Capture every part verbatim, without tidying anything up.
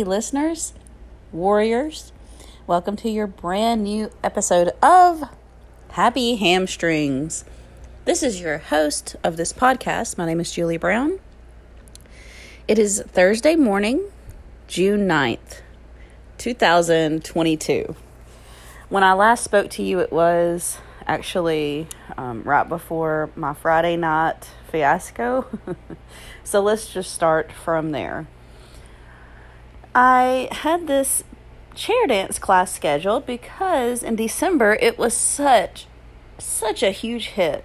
Hey listeners, warriors, welcome to your brand new episode of Happy Hamstrings. This is your host of this podcast. My name is Julie Brown. It is Thursday morning, June ninth, two thousand twenty-two. When I last spoke to you, it was actually um, right before my Friday night fiasco. So let's just start from there. I had this chair dance class scheduled because in December it was such, such a huge hit.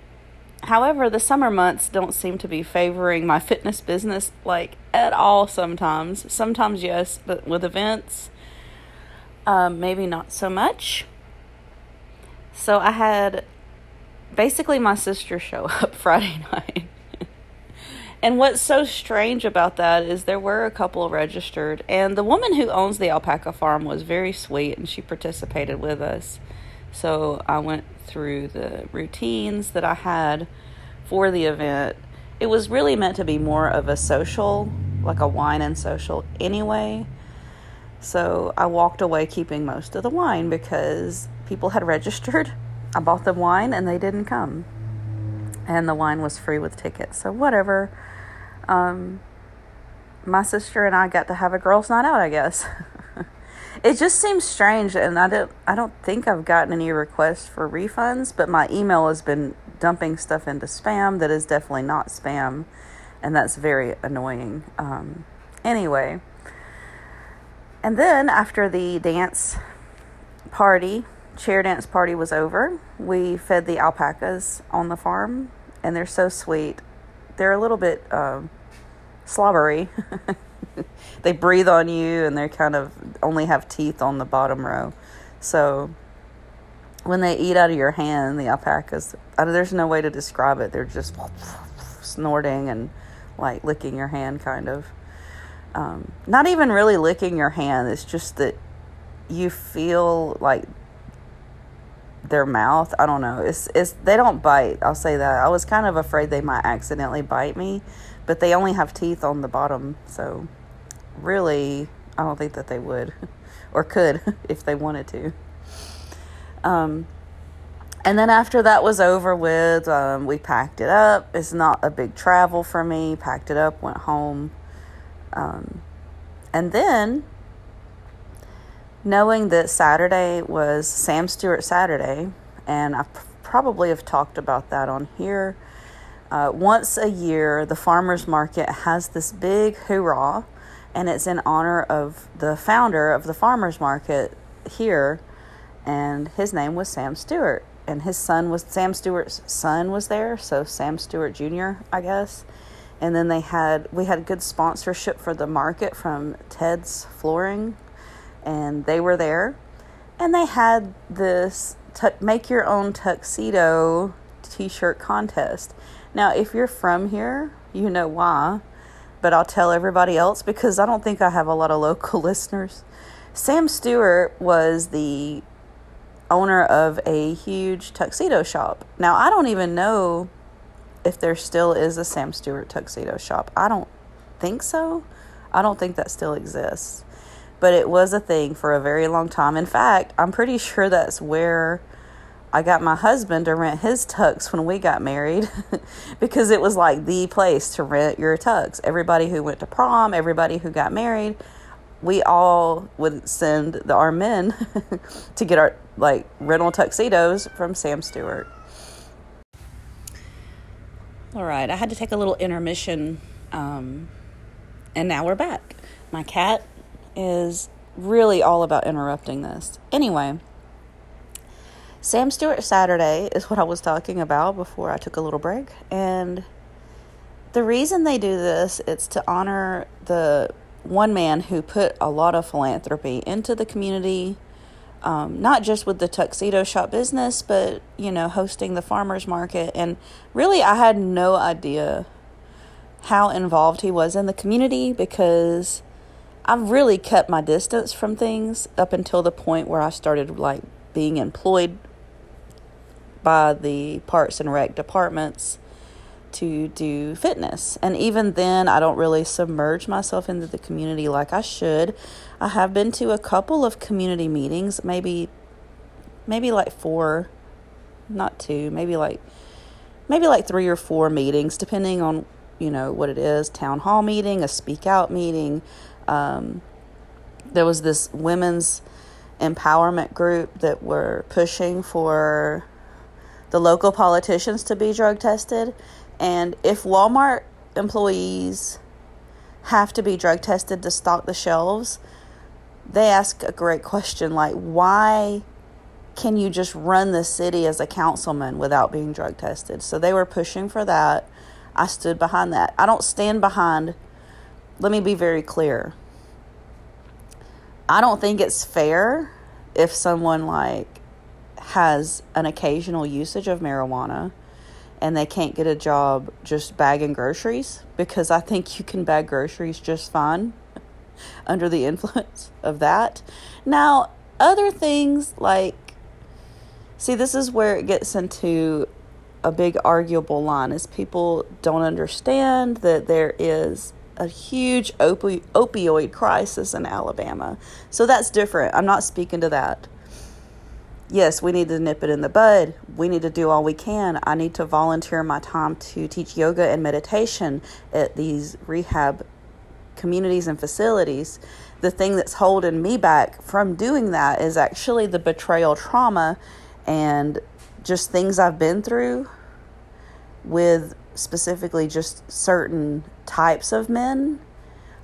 However, the summer months don't seem to be favoring my fitness business like at all sometimes. Sometimes, yes, but with events, um, maybe not so much. So I had basically my sister show up Friday night. And what's so strange about that is there were a couple registered, and the woman who owns the alpaca farm was very sweet, and she participated with us. So I went through the routines that I had for the event. It was really meant to be more of a social, like a wine and social anyway. So I walked away keeping most of the wine because people had registered. I bought the wine and they didn't come. And the wine was free with tickets. So whatever. Um, my sister and I got to have a girls' night out, I guess. It just seems strange, and I don't, I don't think I've gotten any requests for refunds, but my email has been dumping stuff into spam that is definitely not spam, and that's very annoying. Um, anyway, and then after the dance party, chair dance party was over, we fed the alpacas on the farm, and they're so sweet. They're a little bit um, slobbery. They breathe on you, and they kind of only have teeth on the bottom row. So when they eat out of your hand, the alpacas, there's no way to describe it. They're just snorting and like licking your hand, kind of. Um, not even really licking your hand. It's just that you feel like their mouth. I don't know. It's it's they don't bite. I'll say that. I was kind of afraid they might accidentally bite me, but they only have teeth on the bottom, so really, I don't think that they would or could if they wanted to. Um, and then after that was over with, um, we packed it up. It's not a big travel for me. Packed it up, went home. Um, and then, knowing that Saturday was Sam Stewart Saturday, and I probably have talked about that on here. Uh, once a year, the farmers market has this big hoorah, and it's in honor of the founder of the farmers market here, and his name was Sam Stewart, and his son was Sam Stewart's son was there, so Sam Stewart Junior, I guess. And then they had we had good sponsorship for the market from Ted's Flooring, and they were there, and they had this tu- make your own tuxedo t-shirt contest. Now, if you're from here, you know why, but I'll tell everybody else because I don't think I have a lot of local listeners. Sam Stewart was the owner of a huge tuxedo shop. Now, I don't even know if there still is a Sam Stewart tuxedo shop. I don't think so. I don't think that still exists, but it was a thing for a very long time. In fact, I'm pretty sure that's where I got my husband to rent his tux when we got married because it was like the place to rent your tux. Everybody who went to prom, everybody who got married, we all would send the, our men to get our like rental tuxedos from Sam Stewart. All right, I had to take a little intermission, um, and now we're back. My cat is really all about interrupting this. Anyway, Sam Stewart Saturday is what I was talking about before I took a little break. And the reason they do this, it's to honor the one man who put a lot of philanthropy into the community, um, not just with the tuxedo shop business, but, you know, hosting the farmers market. And really, I had no idea how involved he was in the community because I've really kept my distance from things up until the point where I started, like, being employed by the Parks and Rec departments to do fitness. And even then, I don't really submerge myself into the community like I should. I have been to a couple of community meetings, maybe maybe like four, not two, maybe like maybe like three or four meetings, depending on, you know, what it is, town hall meeting, a speak out meeting. Um, there was this women's empowerment group that were pushing for the local politicians to be drug tested. And if Walmart employees have to be drug tested to stock the shelves, they ask a great question, like, why can you just run the city as a councilman without being drug tested? So they were pushing for that. I stood behind that. I don't stand behind, let me be very clear. I don't think it's fair if someone like has an occasional usage of marijuana and they can't get a job just bagging groceries, because I think you can bag groceries just fine under the influence of that. Now, other things like, see, this is where it gets into a big arguable line, is people don't understand that there is a huge opi- opioid crisis in Alabama. So that's different. I'm not speaking to that. Yes, we need to nip it in the bud. We need to do all we can. I need to volunteer my time to teach yoga and meditation at these rehab communities and facilities. The thing that's holding me back from doing that is actually the betrayal trauma and just things I've been through with specifically just certain types of men.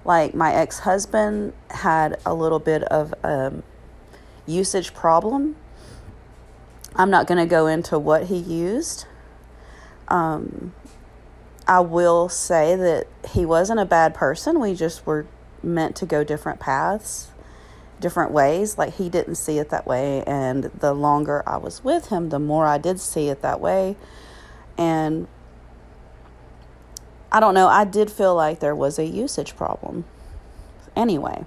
Like my ex-husband had a little bit of um, usage problem. I'm not going to go into what he used. Um, I will say that he wasn't a bad person. We just were meant to go different paths, different ways. Like, he didn't see it that way. And the longer I was with him, the more I did see it that way. And I don't know, I did feel like there was a usage problem. Anyway.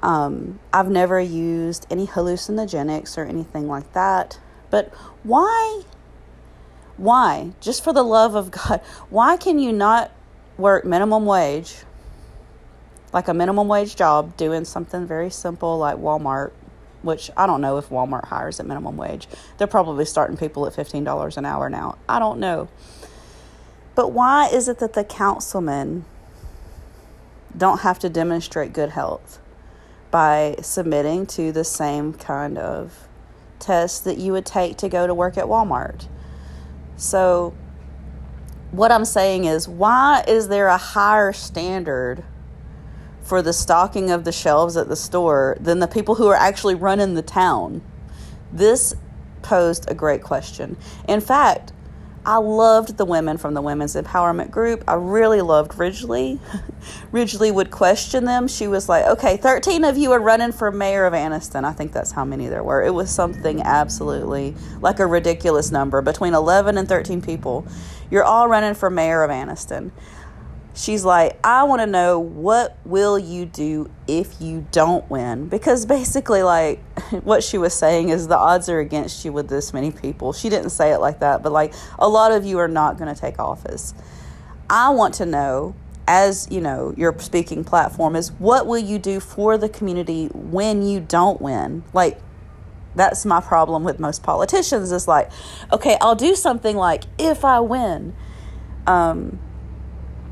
Um, I've never used any hallucinogenics or anything like that, but why, why, just for the love of God, why can you not work minimum wage, like a minimum wage job, doing something very simple like Walmart, which I don't know if Walmart hires at minimum wage. They're probably starting people at fifteen dollars an hour now. I don't know. But why is it that the councilmen don't have to demonstrate good health by submitting to the same kind of test that you would take to go to work at Walmart? So what I'm saying is, why is there a higher standard for the stocking of the shelves at the store than the people who are actually running the town? This posed a great question. In fact, I loved the women from the women's empowerment group. I really loved Ridgely. Ridgely would question them. She was like, okay, thirteen of you are running for mayor of Aniston. I think that's how many there were. It was something absolutely like a ridiculous number, between eleven and thirteen people. You're all running for mayor of Aniston. She's like, I want to know, what will you do if you don't win? Because basically, like, what she was saying is the odds are against you with this many people. She didn't say it like that, but like, a lot of you are not going to take office. I want to know, as you know, your speaking platform is, what will you do for the community when you don't win? Like, that's my problem with most politicians, is like, okay, I'll do something like if I win. Um,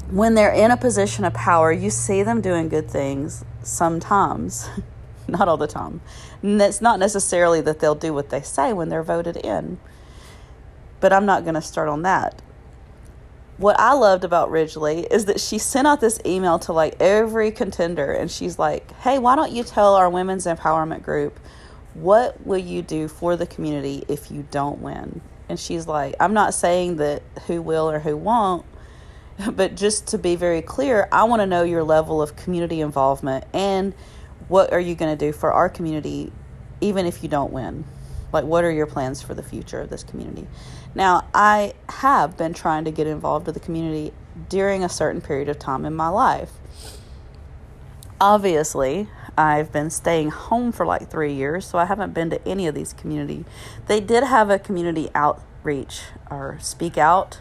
When they're in a position of power, you see them doing good things sometimes, not all the time. And it's not necessarily that they'll do what they say when they're voted in. But I'm not going to start on that. What I loved about Ridgely is that she sent out this email to like every contender, and she's like, hey, why don't you tell our women's empowerment group, what will you do for the community if you don't win? And she's like, I'm not saying that who will or who won't, but just to be very clear, I want to know your level of community involvement and what are you going to do for our community, even if you don't win? Like, what are your plans for the future of this community? Now, I have been trying to get involved with the community during a certain period of time in my life. Obviously, I've been staying home for like three years, so I haven't been to any of these community. They did have a community outreach or speak out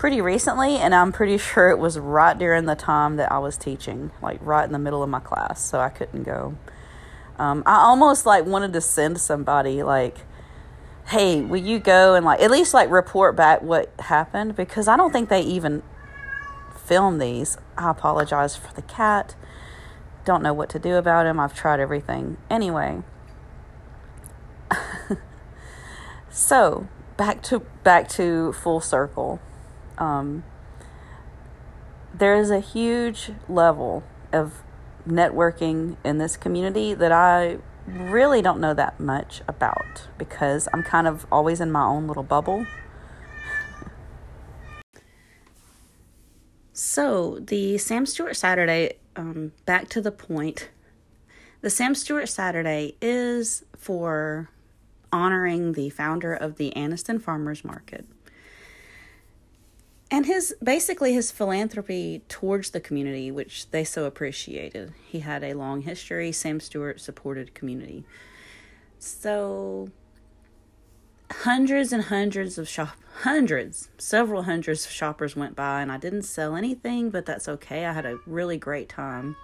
pretty recently, and I'm pretty sure it was right during the time that I was teaching, like right in the middle of my class, so I couldn't go. Um, I almost like wanted to send somebody like, hey, will you go and like at least like report back what happened, because I don't think they even film these. I apologize for the cat. Don't know what to do about him. I've tried everything. Anyway. So back to back to full circle. Um, there is a huge level of networking in this community that I really don't know that much about, because I'm kind of always in my own little bubble. So the Sam Stewart Saturday, um, back to the point, the Sam Stewart Saturday is for honoring the founder of the Aniston Farmers Market. And his basically his philanthropy towards the community, which they so appreciated. He had a long history. Sam Stewart supported community. So hundreds and hundreds of shop hundreds, several hundreds of shoppers went by, and I didn't sell anything, but that's okay. I had a really great time.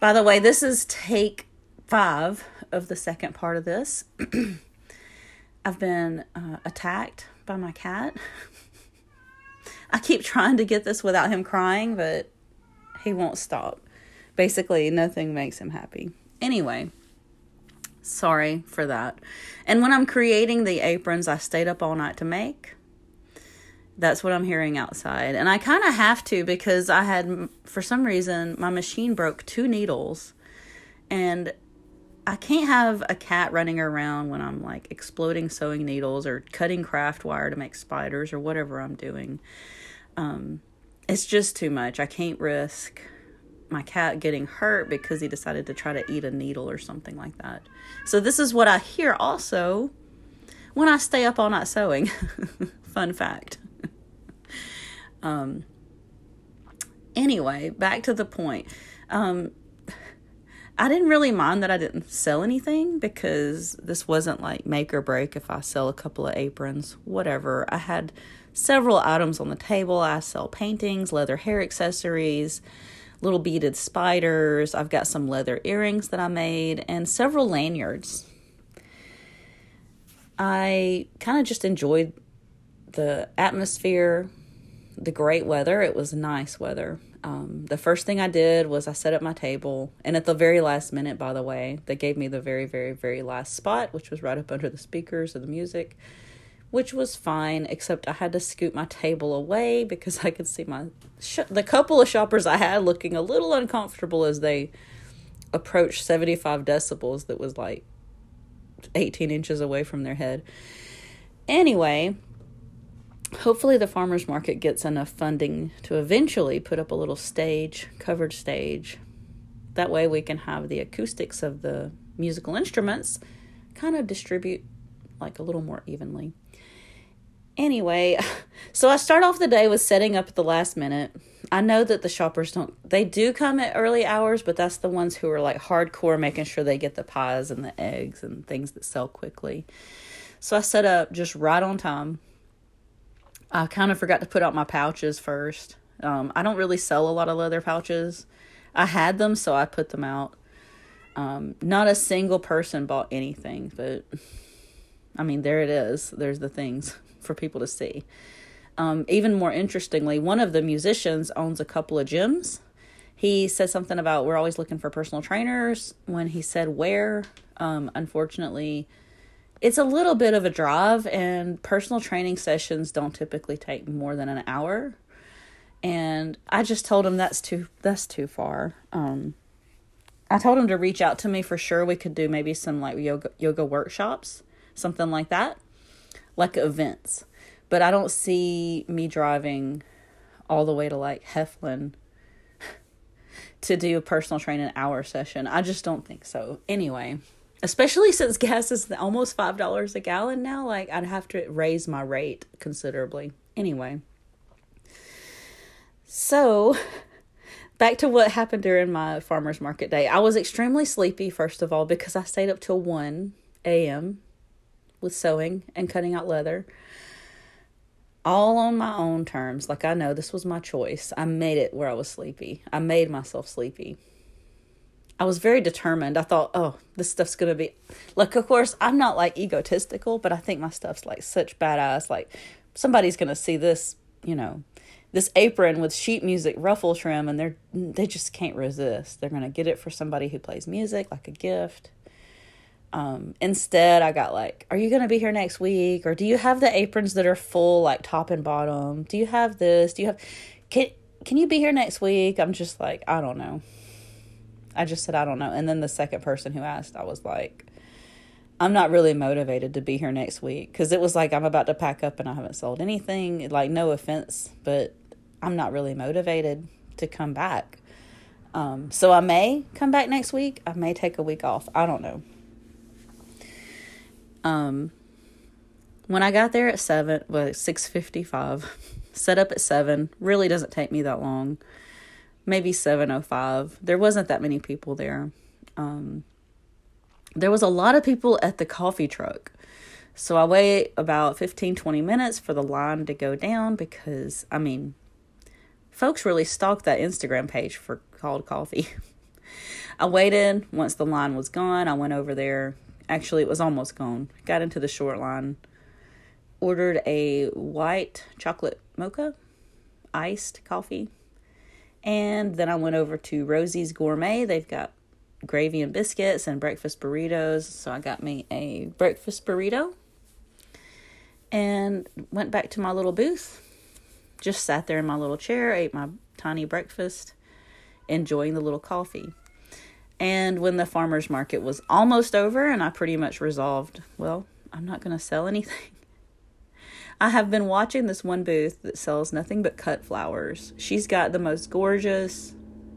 By the way, this is take five of the second part of this. I've been uh, attacked by my cat. I keep trying to get this without him crying, but he won't stop. Basically, nothing makes him happy. Anyway, sorry for that. And when I'm creating the aprons I stayed up all night to make, that's what I'm hearing outside. And I kind of have to, because I had, for some reason, my machine broke two needles. And I can't have a cat running around when I'm like exploding sewing needles or cutting craft wire to make spiders or whatever I'm doing. Um, it's just too much. I can't risk my cat getting hurt because he decided to try to eat a needle or something like that. So this is what I hear also when I stay up all night sewing. Fun fact. um, anyway, back to the point. Um, I didn't really mind that I didn't sell anything, because this wasn't like make or break if I sell a couple of aprons, whatever. I had several items on the table. I sell paintings, leather hair accessories, little beaded spiders. I've got some leather earrings that I made and several lanyards. I kind of just enjoyed the atmosphere, the great weather. It was nice weather. Um, the first thing I did was I set up my table, and at the very last minute, by the way, they gave me the very, very, very last spot, which was right up under the speakers of the music, which was fine, except I had to scoot my table away because I could see my, sh- the couple of shoppers I had looking a little uncomfortable as they approached seventy-five decibels that was like eighteen inches away from their head. Anyway, hopefully the farmers market gets enough funding to eventually put up a little stage, covered stage. That way we can have the acoustics of the musical instruments kind of distribute like a little more evenly. Anyway, so I start off the day with setting up at the last minute. I know that the shoppers don't, they do come at early hours, but that's the ones who are like hardcore making sure they get the pies and the eggs and things that sell quickly. So I set up just right on time. I kind of forgot to put out my pouches first. Um, I don't really sell a lot of leather pouches. I had them, so I put them out. Um, not a single person bought anything, but I mean, there it is. There's the things for people to see. Um, even more interestingly, one of the musicians owns a couple of gyms. He said something about we're always looking for personal trainers. When he said where, um, unfortunately, it's a little bit of a drive, and personal training sessions don't typically take more than an hour. And I just told him that's too, that's too far. Um, I told him to reach out to me for sure. We could do maybe some like yoga, yoga workshops, something like that, like events. But I don't see me driving all the way to like Heflin to do a personal training hour session. I just don't think so. Anyway. Especially since gas is almost five dollars a gallon now. Like, I'd have to raise my rate considerably. Anyway. So, back to what happened during my farmer's market day. I was extremely sleepy, first of all, because I stayed up till one a.m. with sewing and cutting out leather. all on my own terms. Like, I know this was my choice. I made it where I was sleepy. I made myself sleepy. I was very determined. I thought, oh, this stuff's going to be, like, of course, I'm not, like, egotistical, but I think my stuff's, like, such badass. Like, somebody's going to see this, you know, this apron with sheet music ruffle trim, and they're, they just can't resist. They're going to get it for somebody who plays music, like a gift. Um, instead, I got like, are you going to be here next week? Or do you have the aprons that are full, like top and bottom? Do you have this? Do you have, can, can you be here next week? I'm just like, I don't know. I just said, I don't know. And then the second person who asked, I was like, I'm not really motivated to be here next week. Cause it was like, I'm about to pack up and I haven't sold anything. Like, no offense, but I'm not really motivated to come back. Um, so I may come back next week. I may take a week off. I don't know. Um, when I got there at seven, well, six fifty-five, set up at seven, really doesn't take me that long, maybe seven oh five. There wasn't that many people there. Um, there was a lot of people at the coffee truck. So I wait about fifteen, twenty minutes for the line to go down because, I mean, folks really stalked that Instagram page for cold coffee. I waited. Once the line was gone, I went over there. Actually, it was almost gone. Got into the short line, ordered a white chocolate mocha, iced coffee, and then I went over to Rosie's Gourmet. They've got gravy and biscuits and breakfast burritos, so I got me a breakfast burrito and went back to my little booth. Just sat there in my little chair, ate my tiny breakfast, enjoying the little coffee. And when the farmer's market was almost over and I pretty much resolved, well, I'm not going to sell anything. I have been watching this one booth that sells nothing but cut flowers. She's got the most gorgeous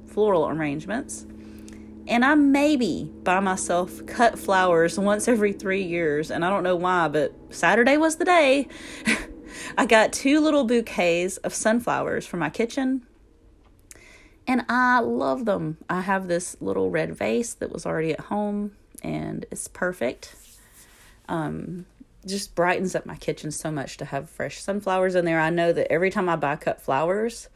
floral arrangements. And I maybe buy myself cut flowers once every three years. And I don't know why, but Saturday was the day. I got two little bouquets of sunflowers for my kitchen. And I love them. I have this little red vase that was already at home, and it's perfect. Um, just brightens up my kitchen so much to have fresh sunflowers in there. I know that every time I buy cut flowers,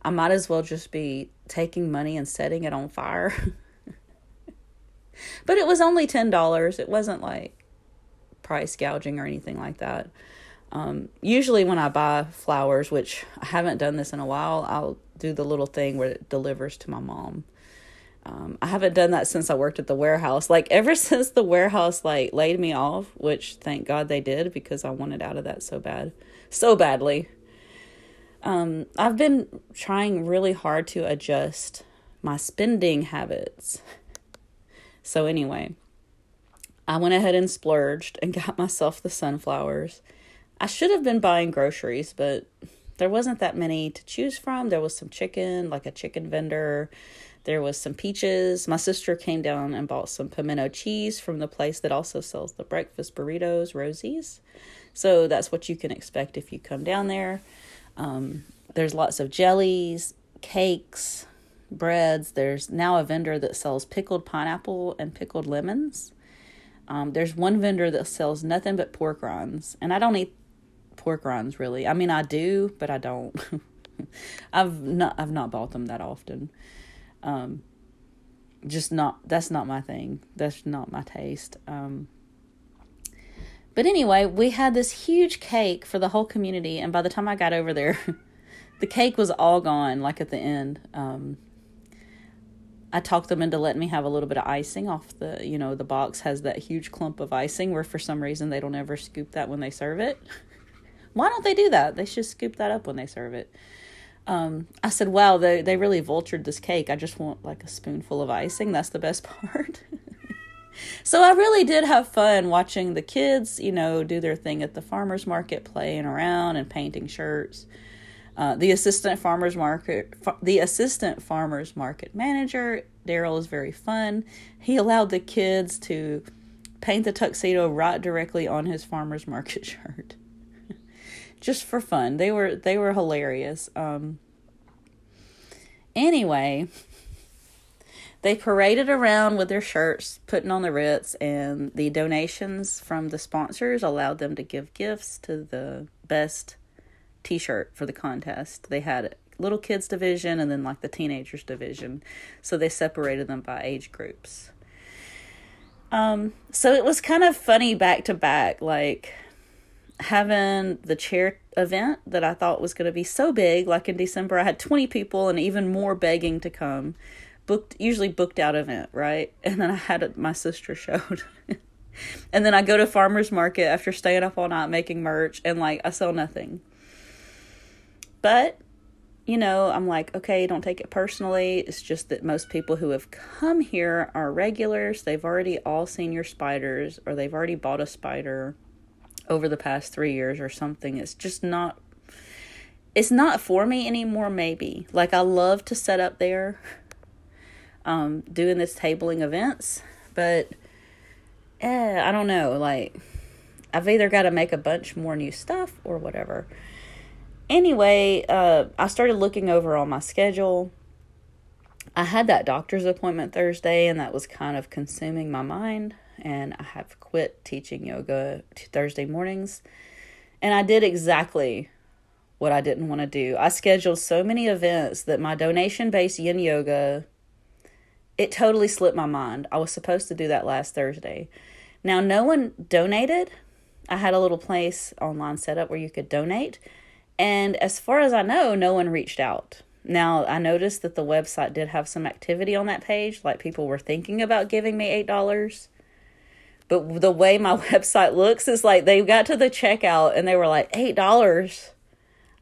I might as well just be taking money and setting it on fire. But it was only ten dollars. It wasn't like price gouging or anything like that. Um, usually when I buy flowers, which I haven't done this in a while, I'll do the little thing where it delivers to my mom. Um, I haven't done that since I worked at the warehouse. Like, ever since the warehouse, like, laid me off, which thank God they did because I wanted out of that so bad, so badly. Um, I've been trying really hard to adjust my spending habits. So anyway, I went ahead and splurged and got myself the sunflowers. I should have been buying groceries, but there wasn't that many to choose from. There was some chicken, like a chicken vendor. There was some peaches. My sister came down and bought some pimento cheese from the place that also sells the breakfast burritos, Rosie's. So that's what you can expect if you come down there. Um, there's lots of jellies, cakes, breads. There's now a vendor that sells pickled pineapple and pickled lemons. Um, there's one vendor that sells nothing but pork rinds, and I don't eat pork rinds really. I mean, I do, but I don't. I've not I've not bought them that often. Um, just not that's not my thing. That's not my taste. Um, but anyway, we had this huge cake for the whole community, and by the time I got over there, the cake was all gone. Like at the end, um, I talked them into letting me have a little bit of icing off the, you know, the box has that huge clump of icing where for some reason they don't ever scoop that when they serve it. Why don't they do that? They should scoop that up when they serve it. Um, I said, wow, they, they really vultured this cake. I just want like a spoonful of icing. That's the best part. So I really did have fun watching the kids, you know, do their thing at the farmer's market, playing around and painting shirts. Uh, the assistant farmer's market, fa- the assistant farmer's market manager, Daryl, is very fun. He allowed the kids to paint the tuxedo right directly on his farmer's market shirt. Just for fun. They were they were hilarious. Um, anyway, they paraded around with their shirts, putting on the Ritz, and the donations from the sponsors allowed them to give gifts to the best t-shirt for the contest. They had a little kids division and then like the teenagers division. So they separated them by age groups. Um, so it was kind of funny back to back, like having the chair event that I thought was going to be so big, like in December, I had twenty people and even more begging to come, booked, usually booked out event, right? And then I had it, my sister showed. And then I go to farmer's market after staying up all night making merch and like, I sell nothing. But, you know, I'm like, okay, don't take it personally. It's just that most people who have come here are regulars. They've already all seen your spiders or they've already bought a spider over the past three years or something. It's just not, it's not for me anymore, maybe. Like I love to set up there um, doing this tabling events, but eh, I don't know. Like I've either got to make a bunch more new stuff or whatever. Anyway, uh, I started looking over all my schedule. I had that doctor's appointment Thursday, and that was kind of consuming my mind. And I have quit teaching yoga Thursday mornings. And I did exactly what I didn't want to do. I scheduled so many events that my donation-based yin yoga, it totally slipped my mind. I was supposed to do that last Thursday. Now, no one donated. I had a little place online set up where you could donate. And as far as I know, no one reached out. Now, I noticed that the website did have some activity on that page, like people were thinking about giving me eight dollars. But the way my website looks is like they got to the checkout and they were like, eight dollars.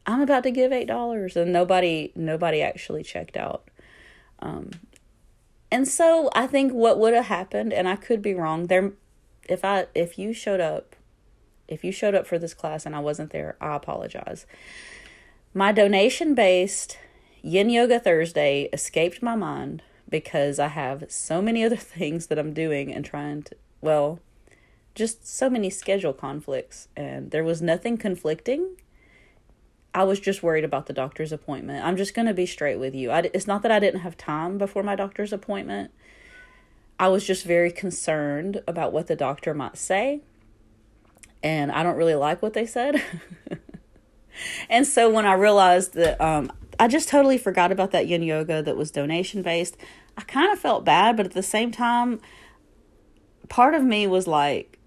I'm about to give eight dollars. And nobody nobody actually checked out. Um, and so I think what would have happened, and I could be wrong, there, if I if you showed up, If you showed up for this class and I wasn't there, I apologize. My donation-based Yin Yoga Thursday escaped my mind because I have so many other things that I'm doing and trying to, well, just so many schedule conflicts. And there was nothing conflicting. I was just worried about the doctor's appointment. I'm just going to be straight with you. I, it's not that I didn't have time before my doctor's appointment. I was just very concerned about what the doctor might say. And I don't really like what they said. And so when I realized that um, I just totally forgot about that yin yoga that was donation-based, I kind of felt bad. But at the same time, part of me was like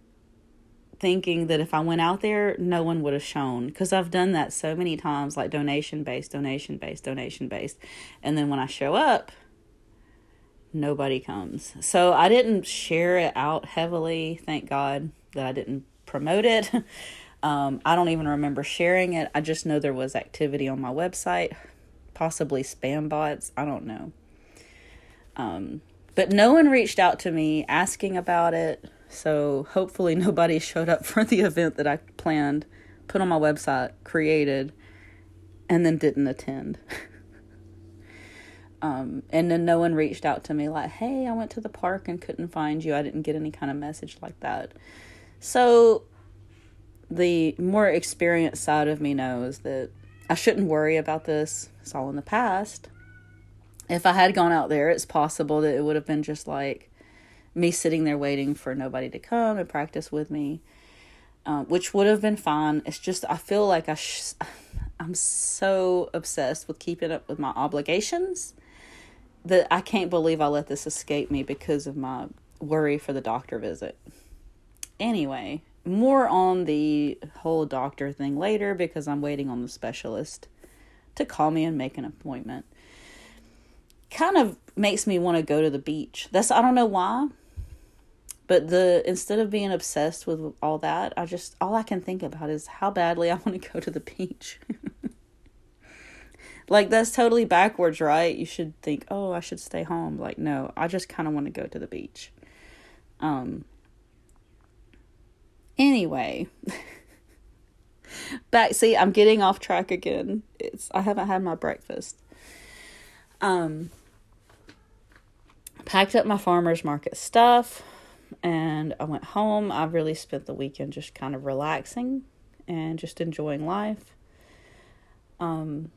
thinking that if I went out there, no one would have shown. Because I've done that so many times, like donation-based, donation-based, donation-based. And then when I show up, nobody comes. So I didn't share it out heavily. Thank God that I didn't promote it. Um, I don't even remember sharing it. I just know there was activity on my website, possibly spam bots. I don't know. Um, but no one reached out to me asking about it. So hopefully nobody showed up for the event that I planned, put on my website, created, and then didn't attend. um, and then no one reached out to me like, hey, I went to the park and couldn't find you. I didn't get any kind of message like that. So the more experienced side of me knows that I shouldn't worry about this. It's all in the past. If I had gone out there, it's possible that it would have been just like me sitting there waiting for nobody to come and practice with me, um, which would have been fine. It's just I feel like I sh- I'm so obsessed with keeping up with my obligations that I can't believe I let this escape me because of my worry for the doctor visit. Anyway, more on the whole doctor thing later because I'm waiting on the specialist to call me and make an appointment. Kind of makes me want to go to the beach. That's, I don't know why, but the instead of being obsessed with all that, I just, all I can think about is how badly I want to go to the beach. Like, that's totally backwards, right? You should think, oh, I should stay home. Like, no, I just kind of want to go to the beach. Um... Anyway, back, see, I'm getting off track again. It's, I haven't had my breakfast. Um, packed up my farmer's market stuff and I went home. I really spent the weekend just kind of relaxing and just enjoying life. Um,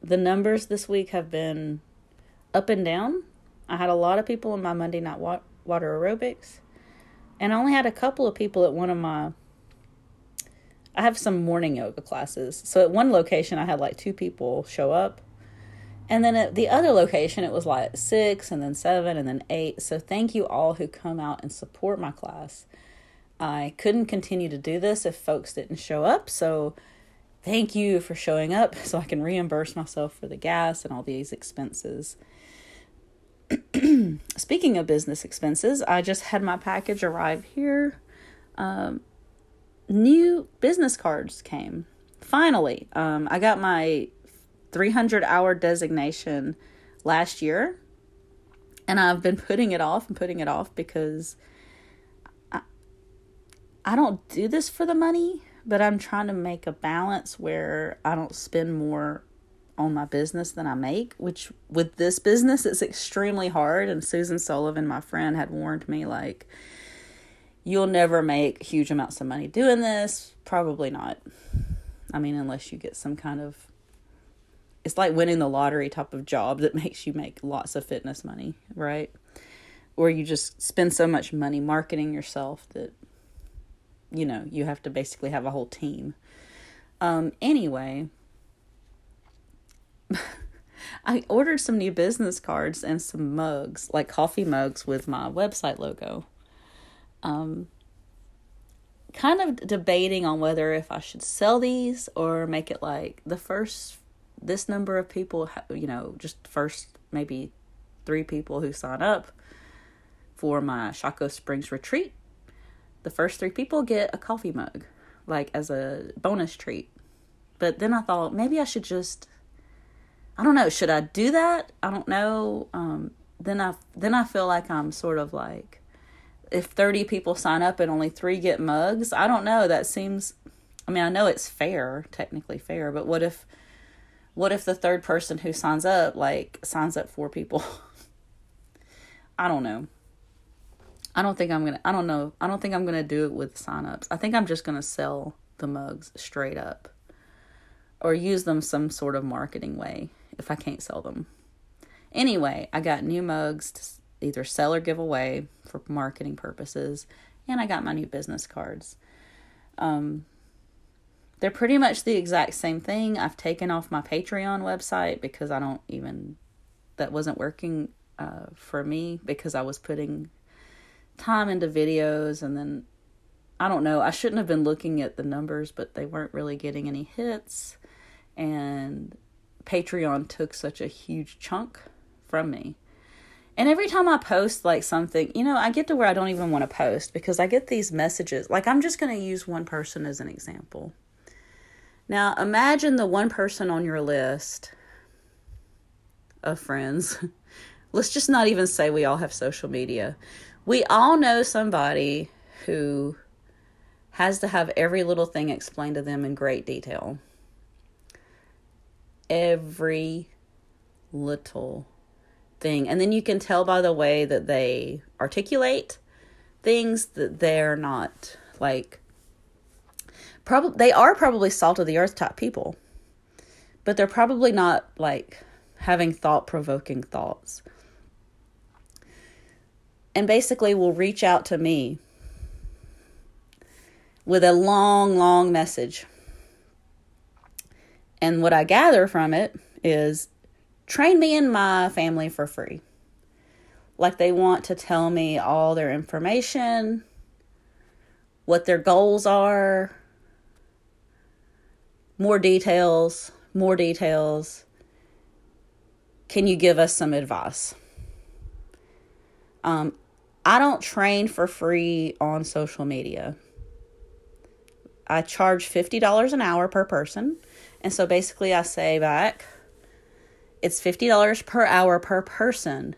the numbers this week have been up and down. I had a lot of people in my Monday night wa- water aerobics. And I only had a couple of people at one of my I have some morning yoga classes. So at one location, I had like two people show up. And then at the other location, it was like six and then seven and then eight. So thank you all who come out and support my class. I couldn't continue to do this if folks didn't show up. So thank you for showing up so I can reimburse myself for the gas and all these expenses. Speaking of business expenses, I just had my package arrive here. Um, new business cards came. Finally, um, I got my three hundred hour designation last year, and I've been putting it off and putting it off because I, I don't do this for the money, but I'm trying to make a balance where I don't spend more on my business than I make, which with this business, it's extremely hard. And Susan Sullivan, my friend, had warned me, like, you'll never make huge amounts of money doing this. Probably not. I mean, unless you get some kind of, it's like winning the lottery type of job that makes you make lots of fitness money, right? Or you just spend so much money marketing yourself that, you know, you have to basically have a whole team. Um, anyway, I ordered some new business cards and some mugs, like coffee mugs with my website logo. Um, kind of debating on whether if I should sell these or make it like the first, this number of people, you know, just first maybe three people who sign up for my Chaco Springs retreat. The first three people get a coffee mug, like as a bonus treat. But then I thought maybe I should just, I don't know, should I do that? I don't know. Um, then I, then I feel like I'm sort of like, if thirty people sign up and only three get mugs, I don't know. That seems, I mean, I know it's fair, technically fair, but what if, what if the third person who signs up, like, signs up four people? I don't know. I don't think I'm going to, I don't know. I don't think I'm going to do it with signups. I think I'm just going to sell the mugs straight up or use them some sort of marketing way if I can't sell them. Anyway, I got new mugs to either sell or give away for marketing purposes. And I got my new business cards. Um, They're pretty much the exact same thing. I've taken off my Patreon website because I don't even, that wasn't working uh, for me because I was putting time into videos and then, I don't know, I shouldn't have been looking at the numbers, but they weren't really getting any hits. And Patreon took such a huge chunk from me. And every time I post like something, you know, I get to where I don't even want to post because I get these messages. Like, I'm just going to use one person as an example. Now, imagine the one person on your list of friends. Let's just not even say we all have social media. We all know somebody who has to have every little thing explained to them in great detail. Every little thing. And then you can tell by the way that they articulate things that they're not like... Probably they are probably salt of the earth type people, but they're probably not like having thought provoking thoughts. And basically will reach out to me with a long, long message. And what I gather from it is train me and my family for free. Like they want to tell me all their information, what their goals are. More details, more details. Can you give us some advice? Um, I don't train for free on social media. I charge fifty dollars an hour per person. And so basically I say back, it's fifty dollars per hour per person.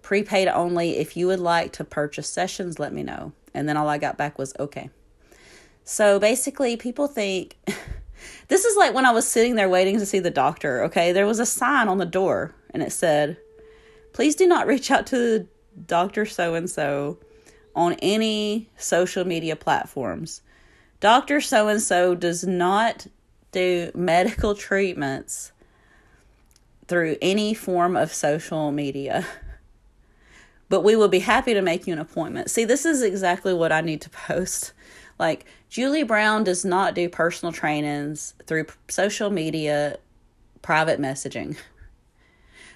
Prepaid only. If you would like to purchase sessions, let me know. And then all I got back was okay. So basically people think... This is like when I was sitting there waiting to see the doctor, okay? There was a sign on the door, and it said, please do not reach out to Doctor So-and-so on any social media platforms. Doctor So-and-so does not do medical treatments through any form of social media. But we will be happy to make you an appointment. See, this is exactly what I need to post. Like, Julie Brown does not do personal trainings through social media, private messaging.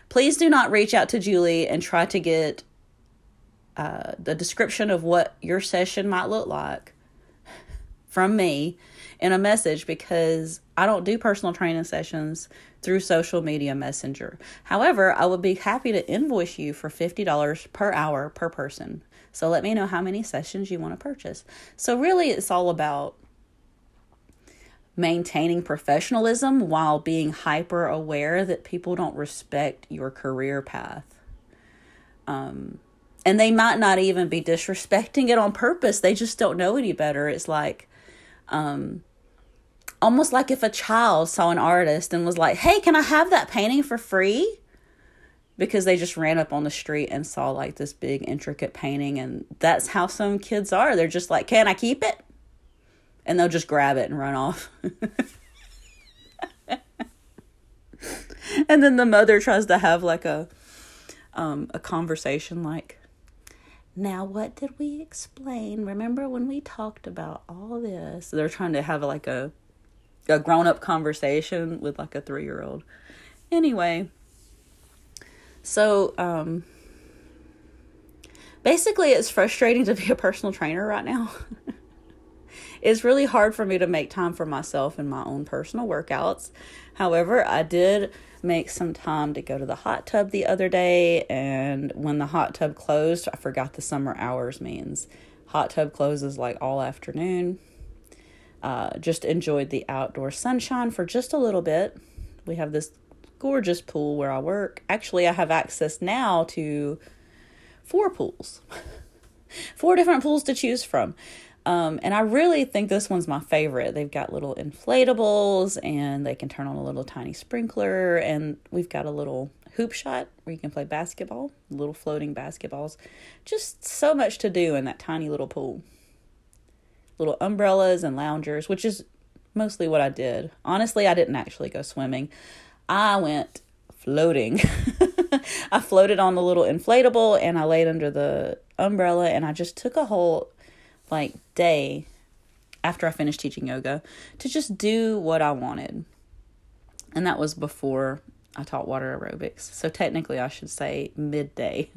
Please do not reach out to Julie and try to get uh, the description of what your session might look like from me in a message, because I don't do personal training sessions through social media messenger. However, I would be happy to invoice you for fifty dollars per hour per person. So let me know how many sessions you want to purchase. So really, it's all about maintaining professionalism while being hyper aware that people don't respect your career path. Um, and they might not even be disrespecting it on purpose. They just don't know any better. It's like, um, almost like if a child saw an artist and was like, hey, can I have that painting for free? Because they just ran up on the street and saw like this big intricate painting. And that's how some kids are. They're just like, can I keep it? And they'll just grab it and run off. And then the mother tries to have like a, um, a conversation like, now, what did we explain? Remember when we talked about all this? So they're trying to have like a, a grown-up conversation with like a three-year-old. Anyway, so um, basically it's frustrating to be a personal trainer right now. It's really hard for me to make time for myself and my own personal workouts. However, I did make some time to go to the hot tub the other day. And when the hot tub closed, I forgot the summer hours means. Hot tub closes like all afternoon. Uh, just enjoyed the outdoor sunshine for just a little bit. We have this gorgeous pool where I work. Actually, I have access now to four pools. Four different pools to choose from. Um, and I really think this one's my favorite. They've got little inflatables and they can turn on a little tiny sprinkler. And we've got a little hoop shot where you can play basketball, little floating basketballs. Just so much to do in that tiny little pool. Little umbrellas and loungers, which is mostly what I did. Honestly, I didn't actually go swimming. I went floating. I floated on the little inflatable and I laid under the umbrella and I just took a whole like day after I finished teaching yoga to just do what I wanted. And that was before I taught water aerobics. So technically I should say midday.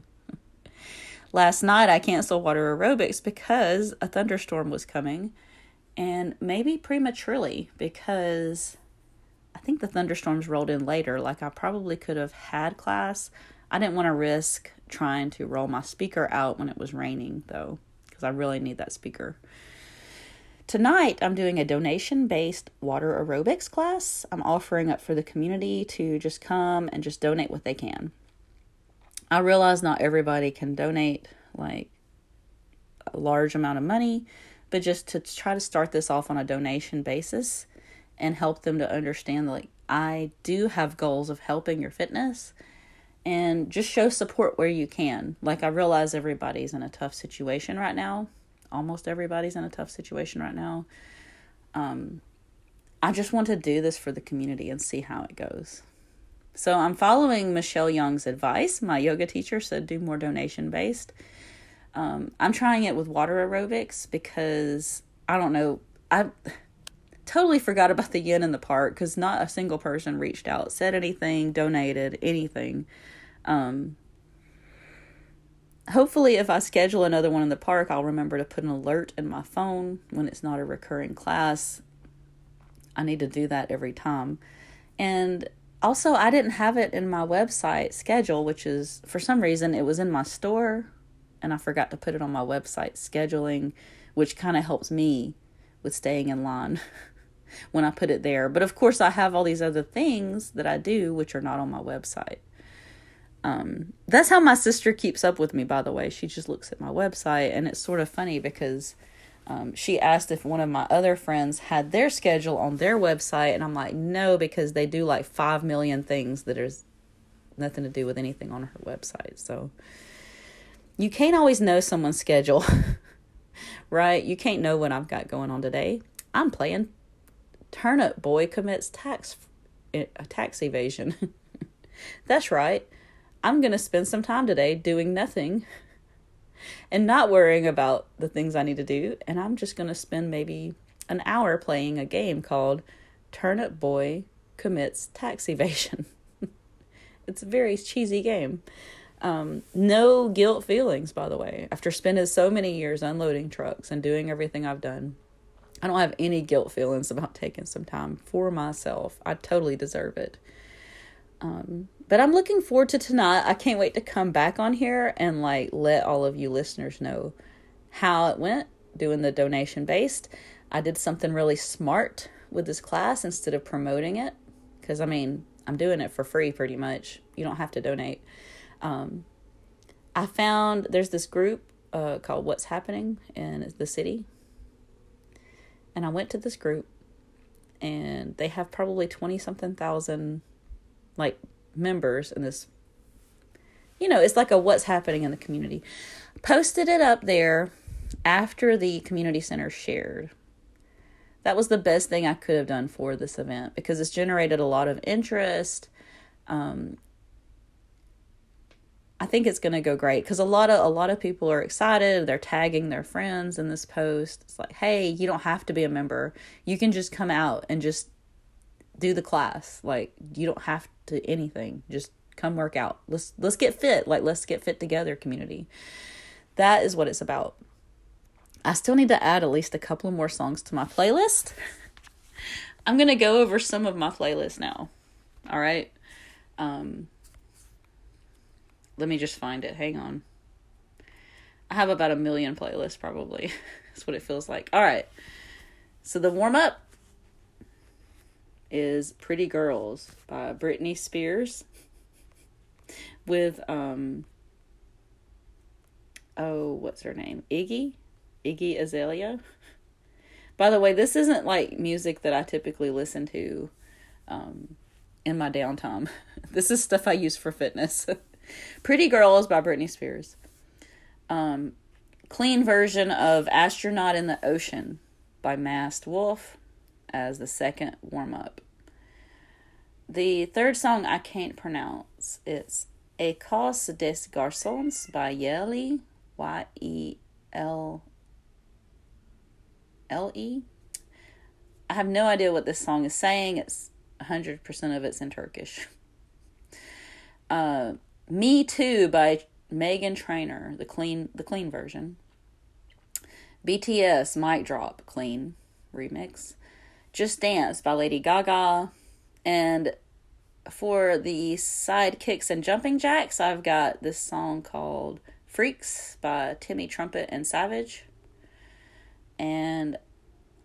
Last night I canceled water aerobics because a thunderstorm was coming, and maybe prematurely because I think the thunderstorms rolled in later. Like I probably could have had class. I didn't want to risk trying to roll my speaker out when it was raining though. I really need that speaker. Tonight, I'm doing a donation-based water aerobics class. I'm offering up for the community to just come and just donate what they can. I realize not everybody can donate like a large amount of money, but just to try to start this off on a donation basis and help them to understand like I do have goals of helping your fitness. And just show support where you can. Like, I realize everybody's in a tough situation right now. Almost everybody's in a tough situation right now. Um, I just want to do this for the community and see how it goes. So I'm following Michelle Young's advice. My yoga teacher said do more donation-based. Um, I'm trying it with water aerobics because, I don't know, I totally forgot about the yin in the park because not a single person reached out, said anything, donated anything. Um, hopefully if I schedule another one in the park, I'll remember to put an alert in my phone when it's not a recurring class. I need to do that every time. And also I didn't have it in my website schedule, which is for some reason it was in my store and I forgot to put it on my website scheduling, which kind of helps me with staying in line when I put it there. But of course I have all these other things that I do, which are not on my website. Um, that's how my sister keeps up with me, by the way. She just looks at my website, and it's sort of funny because um, she asked if one of my other friends had their schedule on their website, and I'm like, no, because they do like five million things that is nothing to do with anything on her website. So you can't always know someone's schedule, right? You can't know what I've got going on today. I'm playing Turnip Boy Commits Tax a Tax Evasion. That's right. I'm going to spend some time today doing nothing and not worrying about the things I need to do. And I'm just going to spend maybe an hour playing a game called Turnip Boy Commits Tax Evasion. It's a very cheesy game. Um, no guilt feelings, by the way. After spending so many years unloading trucks and doing everything I've done, I don't have any guilt feelings about taking some time for myself. I totally deserve it. Um, but I'm looking forward to tonight. I can't wait to come back on here and like let all of you listeners know how it went doing the donation based. I did something really smart with this class instead of promoting it. Cause I mean, I'm doing it for free pretty much. You don't have to donate. Um, I found there's this group, uh, called What's Happening in the City. And I went to this group and they have probably twenty something thousand like members in this, you know, it's like a What's Happening in the community. Posted it up there after the community center shared. That was the best thing I could have done for this event because it's generated a lot of interest. Um, I think it's going to go great because a lot of a lot of people are excited. They're tagging their friends in this post. It's like, hey, you don't have to be a member. You can just come out and just do the class. Like, you don't have to anything. Just come work out. Let's let's get fit. Like, let's get fit together, community. That is what it's about. I still need to add at least a couple more songs to my playlist. I'm going to go over some of my playlists now. All right. Um Let me just find it. Hang on. I have about a million playlists, probably. That's what it feels like. All right. So the warm-up is Pretty Girls by Britney Spears with, um, oh, what's her name? Iggy? Iggy Azalea. By the way, this isn't like music that I typically listen to um, in my downtime. This is stuff I use for fitness. Pretty Girls by Britney Spears. Um, clean version of Astronaut in the Ocean by Masked Wolf as the second warm-up. The third song I can't pronounce. It's Ecos Des Garçons by Yelle. Y E L L E. I have no idea what this song is saying. It's one hundred percent of it's in Turkish. Uh... Me Too by Meghan Trainor, the clean the clean version. B T S, Mic Drop, clean remix. Just Dance by Lady Gaga. And for the side kicks and jumping jacks, I've got this song called Freaks by Timmy Trumpet and Savage. And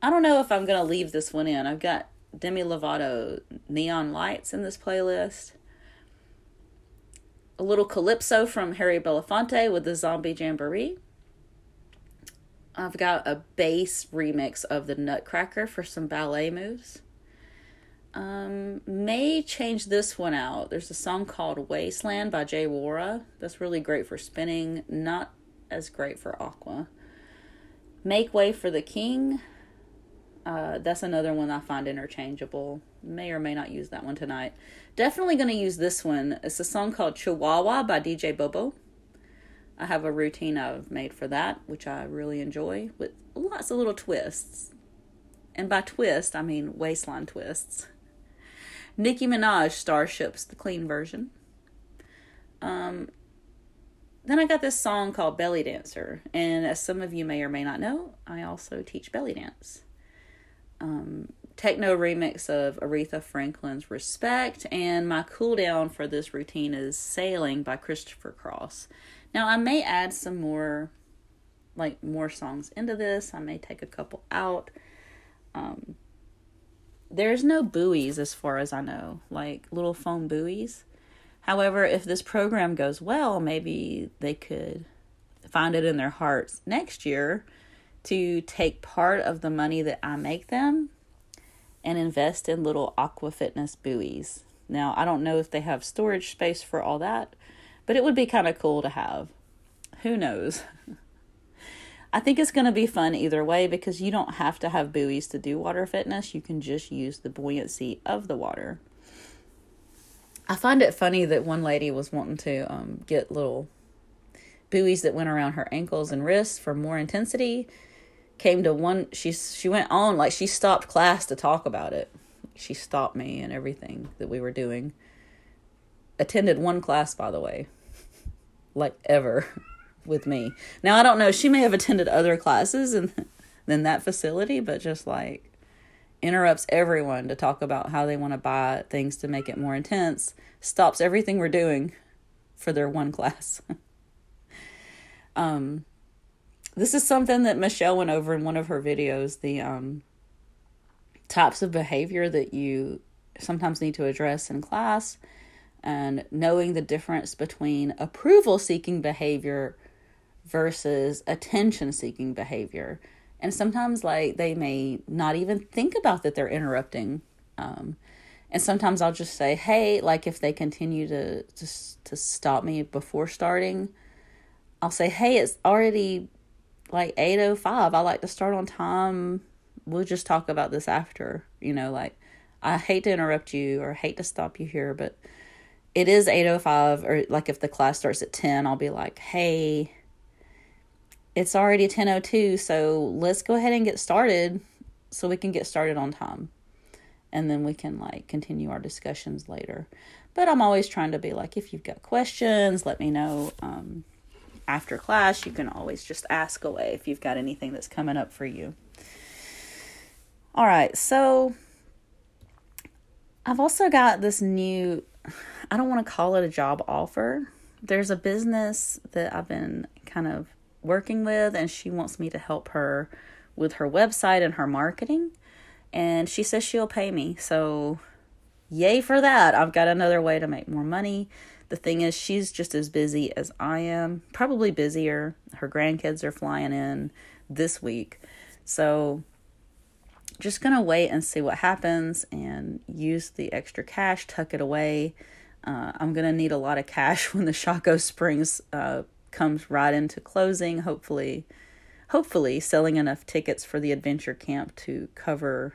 I don't know if I'm going to leave this one in. I've got Demi Lovato, Neon Lights in this playlist. A little Calypso from Harry Belafonte with the Zombie Jamboree. I've got a bass remix of the Nutcracker for some ballet moves. Um, may change this one out. There's a song called Wasteland by Jay Wara. That's really great for spinning. Not as great for aqua. Make Way for the King. Uh, that's another one I find interchangeable. May or may not use that one tonight. Definitely going to use this one. It's a song called Chihuahua by D J Bobo. I have a routine I've made for that, which I really enjoy, with lots of little twists. And by twist, I mean waistline twists. Nicki Minaj, Starships, the clean version. Um, then I got this song called Belly Dancer. And as some of you may or may not know, I also teach belly dance. Um, techno remix of Aretha Franklin's Respect, and my cool down for this routine is Sailing by Christopher Cross. Now I may add some more, like more songs into this. I may take a couple out. Um, there's no buoys as far as I know, like little foam buoys. However, if this program goes well, maybe they could find it in their hearts next year to take part of the money that I make them and invest in little aqua fitness buoys. Now, I don't know if they have storage space for all that, but it would be kind of cool to have. Who knows? I think it's going to be fun either way because you don't have to have buoys to do water fitness. You can just use the buoyancy of the water. I find it funny that one lady was wanting to um, get little buoys that went around her ankles and wrists for more intensity. Came to one, she she went on, like she stopped class to talk about it. She stopped me and everything that we were doing. Attended one class, by the way, like ever with me. Now, I don't know, she may have attended other classes in, in that facility, but just like interrupts everyone to talk about how they want to buy things to make it more intense. Stops everything we're doing for their one class. um, This is something that Michelle went over in one of her videos, the um, types of behavior that you sometimes need to address in class and knowing the difference between approval-seeking behavior versus attention-seeking behavior. And sometimes, like, they may not even think about that they're interrupting. Um, and sometimes I'll just say, hey, like, if they continue to, to, to stop me before starting, I'll say, hey, it's already like eight oh five. I like to start on time. We'll just talk about this after, you know, like, I hate to interrupt you or hate to stop you here, but it is eight oh five. Or like if the class starts at ten, I'll be like, hey, it's already ten oh two, so let's go ahead and get started so we can get started on time. And then we can like continue our discussions later. But I'm always trying to be like, if you've got questions, let me know. Um, after class, you can always just ask away if you've got anything that's coming up for you. All right, so I've also got this new, I don't want to call it a job offer. There's a business that I've been kind of working with, and she wants me to help her with her website and her marketing, and she says she'll pay me, so yay for that. I've got another way to make more money. The thing is, she's just as busy as I am, probably busier. Her grandkids are flying in this week, so just gonna wait and see what happens and use the extra cash, tuck it away. uh, I'm gonna need a lot of cash when the Chaco Springs uh comes right into closing, hopefully, hopefully selling enough tickets for the adventure camp to cover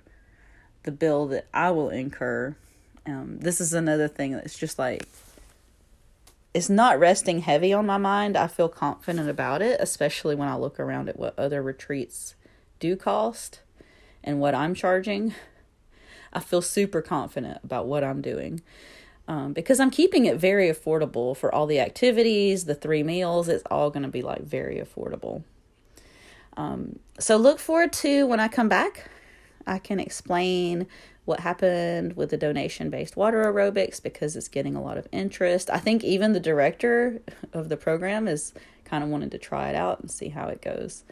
the bill that I will incur. Um, this is another thing that's just like, it's not resting heavy on my mind. I feel confident about it, especially when I look around at what other retreats do cost and what I'm charging. I feel super confident about what I'm doing. Um, because I'm keeping it very affordable for all the activities, the three meals. It's all going to be like very affordable. Um, so look forward to when I come back, I can explain what happened with the donation-based water aerobics because it's getting a lot of interest. I think even the director of the program is kind of wanting to try it out and see how it goes.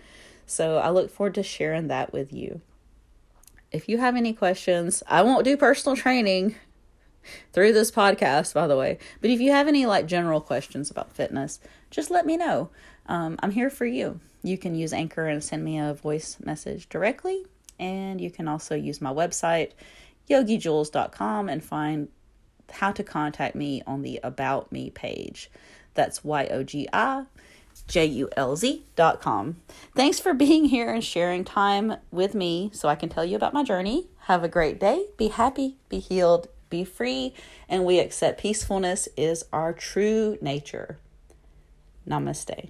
So I look forward to sharing that with you. If you have any questions, I won't do personal training through this podcast, by the way, but if you have any like general questions about fitness, just let me know. um I'm here for you. You can use Anchor and send me a voice message directly, and you can also use my website yogi jules dot com and find how to contact me on the About Me page. That's y o g i j u l z dot com. Thanks for being here and sharing time with me so I can tell you about my journey. Have a great day. Be happy, be healed, be free, and we accept peacefulness is our true nature. Namaste.